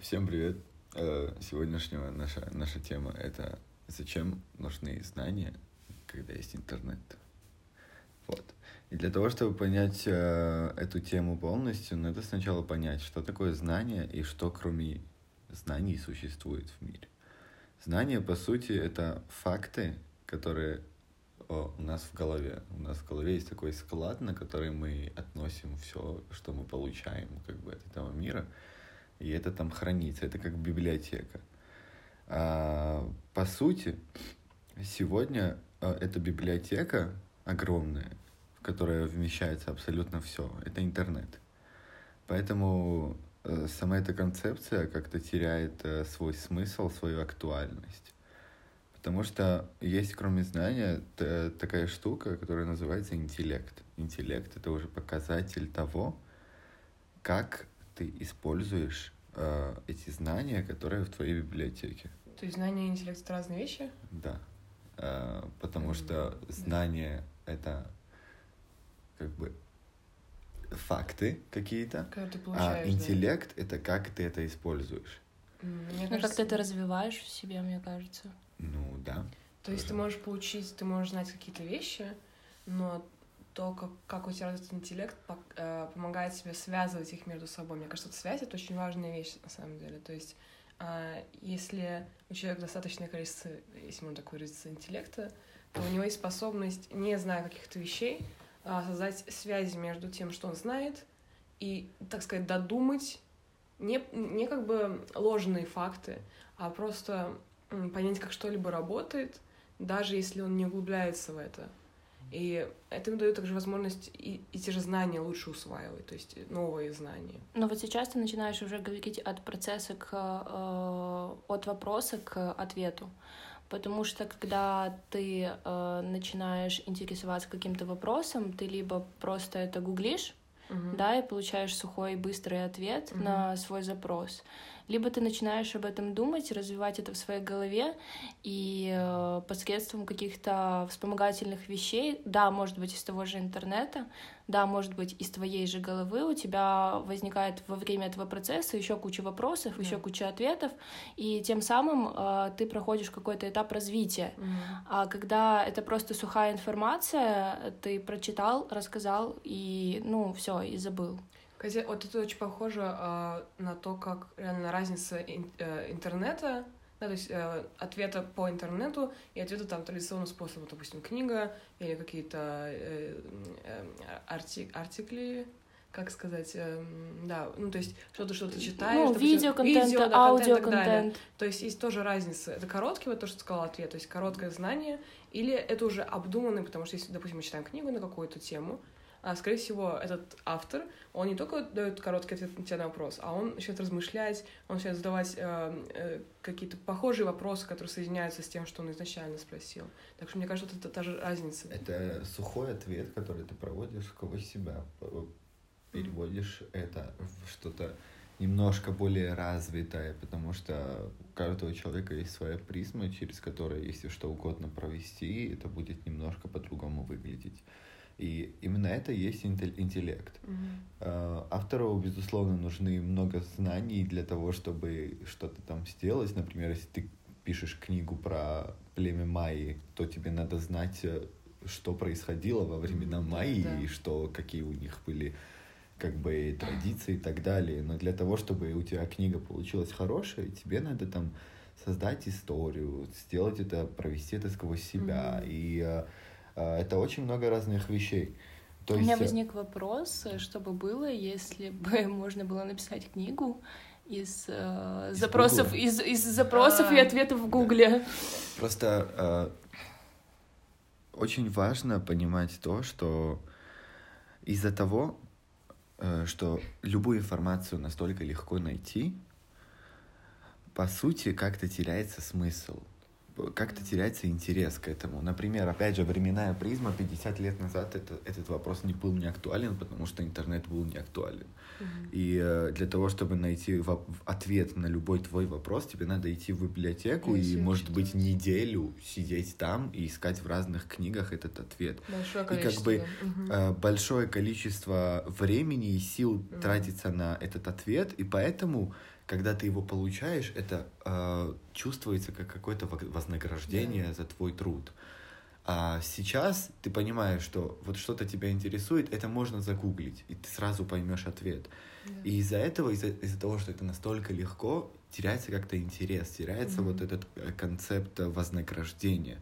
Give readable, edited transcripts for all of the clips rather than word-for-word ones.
Всем привет! Сегодняшняя наша тема — это зачем нужны знания, когда есть интернет. Вот. И для того, чтобы понять эту тему полностью, надо сначала понять, что такое знания и что кроме знаний существует в мире. Знания, по сути, это факты, которые у нас в голове. У нас в голове есть такой склад, на который мы относим все, что мы получаем от этого мира. И это там хранится, это как библиотека. По сути, сегодня эта библиотека огромная, в которой вмещается абсолютно все. Это интернет. Поэтому сама эта концепция как-то теряет свой смысл, свою актуальность. Потому что есть, кроме знания, такая штука, которая называется интеллект. Интеллект — это уже показатель того, как ты используешь эти знания, которые в твоей библиотеке. То есть знания и интеллект — это разные вещи? Да. Потому что знания — это факты какие-то, а интеллект — это как ты это используешь. Как ты это развиваешь в себе, мне кажется. Ну, да. То есть ты можешь получить, ты можешь знать какие-то вещи, но то, как у тебя этот интеллект помогает тебе связывать их между собой. Мне кажется, связь — это очень важная вещь, на самом деле. То есть, если у человека достаточное количество, если можно так выразиться, интеллекта, то у него есть способность, не зная каких-то вещей, создать связи между тем, что он знает, и, так сказать, додумать не ложные факты, а просто понять, как что-либо работает, даже если он не углубляется в это. И это им дает также возможность и те же знания лучше усваивать, то есть новые знания. Но вот сейчас ты начинаешь уже говорить от процесса от вопроса к ответу. Потому что когда ты начинаешь интересоваться каким-то вопросом, ты либо просто это гуглишь, да, и получаешь сухой быстрый ответ на свой запрос. Либо ты начинаешь об этом думать, развивать это в своей голове, и посредством каких-то вспомогательных вещей, да, может быть, из того же интернета, да, может быть, из твоей же головы, у тебя возникает во время этого процесса еще куча вопросов, еще куча ответов, и тем самым ты проходишь какой-то этап развития. А когда это просто сухая информация, ты прочитал, рассказал, и, все, и забыл. Кстати, вот это очень похоже на то, как реально разница интернета, да, то есть ответа по интернету и ответа там традиционным способом, допустим, книга или какие-то артикли, то есть что ты читаешь. Видеоконтент, видео, да, аудиоконтент. То есть есть тоже разница. Это короткий, вот то, что ты сказала, ответ, то есть короткое знание, или это уже обдуманный, потому что если, допустим, мы читаем книгу на какую-то тему, скорее всего, этот автор, он не только дает короткий ответ на тебя на вопрос, а он начинает размышлять, он начинает задавать какие-то похожие вопросы, которые соединяются с тем, что он изначально спросил. Так что, мне кажется, это та же разница. Это сухой ответ, который ты проводишь сквозь себя, переводишь это в что-то немножко более развитое, потому что у каждого человека есть своя призма, через которую, если что угодно провести, это будет немножко по-другому выглядеть. И именно это есть интеллект. Автору, безусловно, нужны много знаний для того, чтобы что-то там сделать. Например, если ты пишешь книгу про племя майи, то тебе надо знать, что происходило во времена майи, и какие у них были традиции и так далее. Но для того, чтобы у тебя книга получилась хорошая, тебе надо там создать историю, сделать это, провести это сквозь себя. И это очень много разных вещей. То есть... У меня возник вопрос, что бы было, если бы можно было написать книгу из запросов и ответов в Гугле. Да. Просто очень важно понимать то, что из-за того, что любую информацию настолько легко найти, по сути, как-то теряется смысл. Как-то теряется интерес к этому. Например, опять же, временная призма. 50 лет назад этот вопрос не был не актуален, потому что интернет был не актуален. И для того, чтобы найти ответ на любой твой вопрос, тебе надо идти в библиотеку и может быть, неделю сидеть там и искать в разных книгах этот ответ. Большое количество времени и сил тратится на этот ответ, и поэтому когда ты его получаешь, это чувствуется как какое-то вознаграждение за твой труд. А сейчас ты понимаешь, что вот что-то тебя интересует, это можно загуглить, и ты сразу поймешь ответ. И из-за этого, из-за того, что это настолько легко, теряется как-то интерес, теряется вот этот концепт вознаграждения.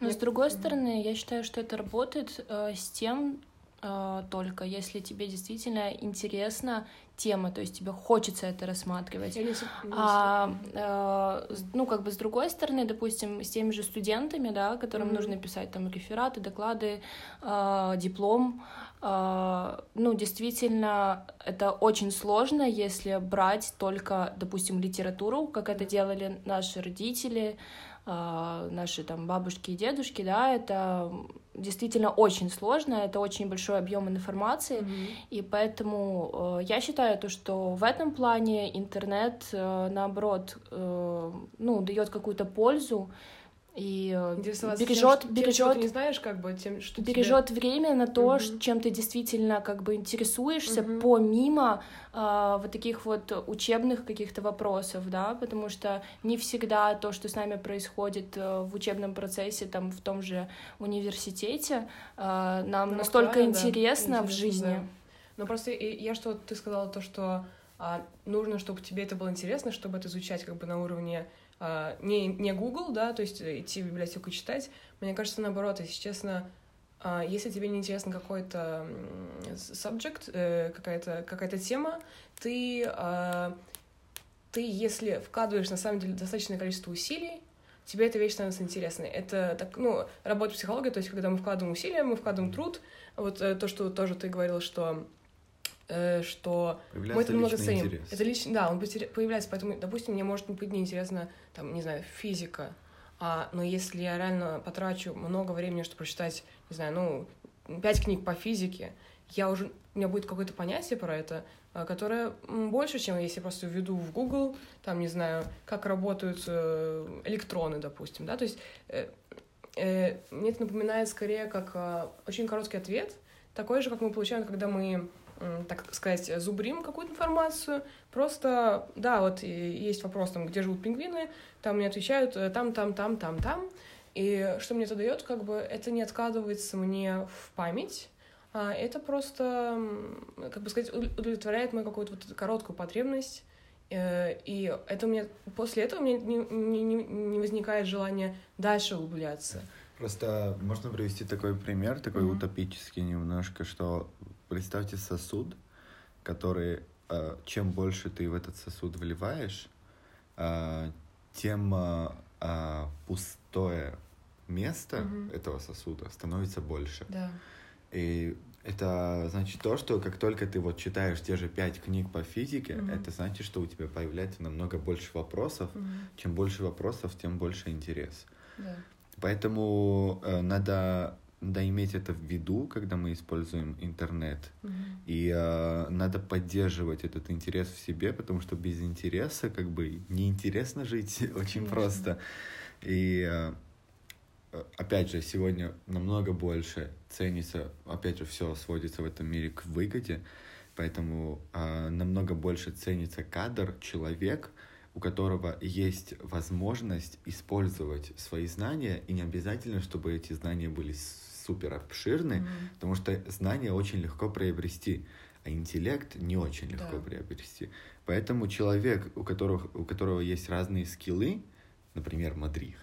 Но с другой стороны, я считаю, что это работает с тем, только если тебе действительно интересна тема, то есть тебе хочется это рассматривать. Ну, как бы с другой стороны, допустим, с теми же студентами, да, которым нужно писать там рефераты, доклады, диплом, ну, действительно, это очень сложно, если брать только, допустим, литературу, как это делали наши родители, наши там бабушки и дедушки, да, это действительно очень сложно, это очень большой объем информации, и поэтому я считаю, то, что в этом плане интернет, наоборот, ну, дает какую-то пользу и бережет время на то, чем ты действительно как бы интересуешься, помимо вот таких вот учебных каких-то вопросов, да, потому что не всегда то, что с нами происходит в учебном процессе, там, в том же университете, нам настолько интересно в жизни. Да. Но просто я что, ты сказала то, что нужно, чтобы тебе это было интересно, чтобы это изучать как бы на уровне не Google, да, то есть идти в библиотеку и читать. Мне кажется, наоборот, если честно, если тебе не интересен какой-то subject, какая-то тема, ты, если вкладываешь, на самом деле, достаточное количество усилий, тебе эта вещь становится интересной. Это так, ну, работа психолога, то есть когда мы вкладываем усилия, мы вкладываем труд. Вот то, что тоже ты говорила, что мы это много ценим. Интерес. Это лично, да, он появляется, поэтому, допустим, мне может быть неинтересна, там, не знаю, физика, но если я реально потрачу много времени, чтобы прочитать, не знаю, ну, 5 книг по физике, у меня будет какое-то понятие про это, которое больше, чем если я просто введу в Google, там, не знаю, как работают электроны, допустим, да, то есть мне это напоминает скорее как очень короткий ответ, такой же, как мы получаем, когда мы, так сказать, зубрим какую-то информацию, просто, да, вот есть вопрос, там, где живут пингвины, там мне отвечают там, и что мне это дает, как бы это не откладывается мне в память, это просто, как бы сказать, удовлетворяет мою какую-то вот короткую потребность, и это у меня, после этого у меня не возникает желания дальше углубляться. Просто можно привести такой пример, такой утопический немножко, что представьте сосуд, который, чем больше ты в этот сосуд вливаешь, тем пустое место этого сосуда становится больше. Да. И это значит то, что как только ты вот читаешь те же 5 книг по физике, это значит, что у тебя появляется намного больше вопросов. Чем больше вопросов, тем больше интерес. Да. Поэтому надо иметь это в виду, когда мы используем интернет. И надо поддерживать этот интерес в себе, потому что без интереса как бы неинтересно жить. Очень Конечно. Просто. И опять же, сегодня намного больше ценится, опять же, все сводится в этом мире к выгоде, поэтому намного больше ценится кадр, человек, у которого есть возможность использовать свои знания, и не обязательно, чтобы эти знания были супер обширны, потому что знания очень легко приобрести, а интеллект не очень легко приобрести. Поэтому человек, у которого есть разные скиллы, например, мадрих,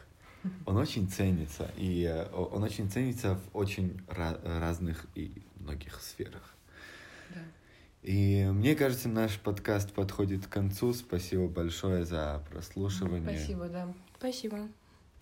он очень ценится, и он очень ценится в очень разных и многих сферах. Да. И мне кажется, наш подкаст подходит к концу. Спасибо большое за прослушивание. Спасибо, да. Спасибо.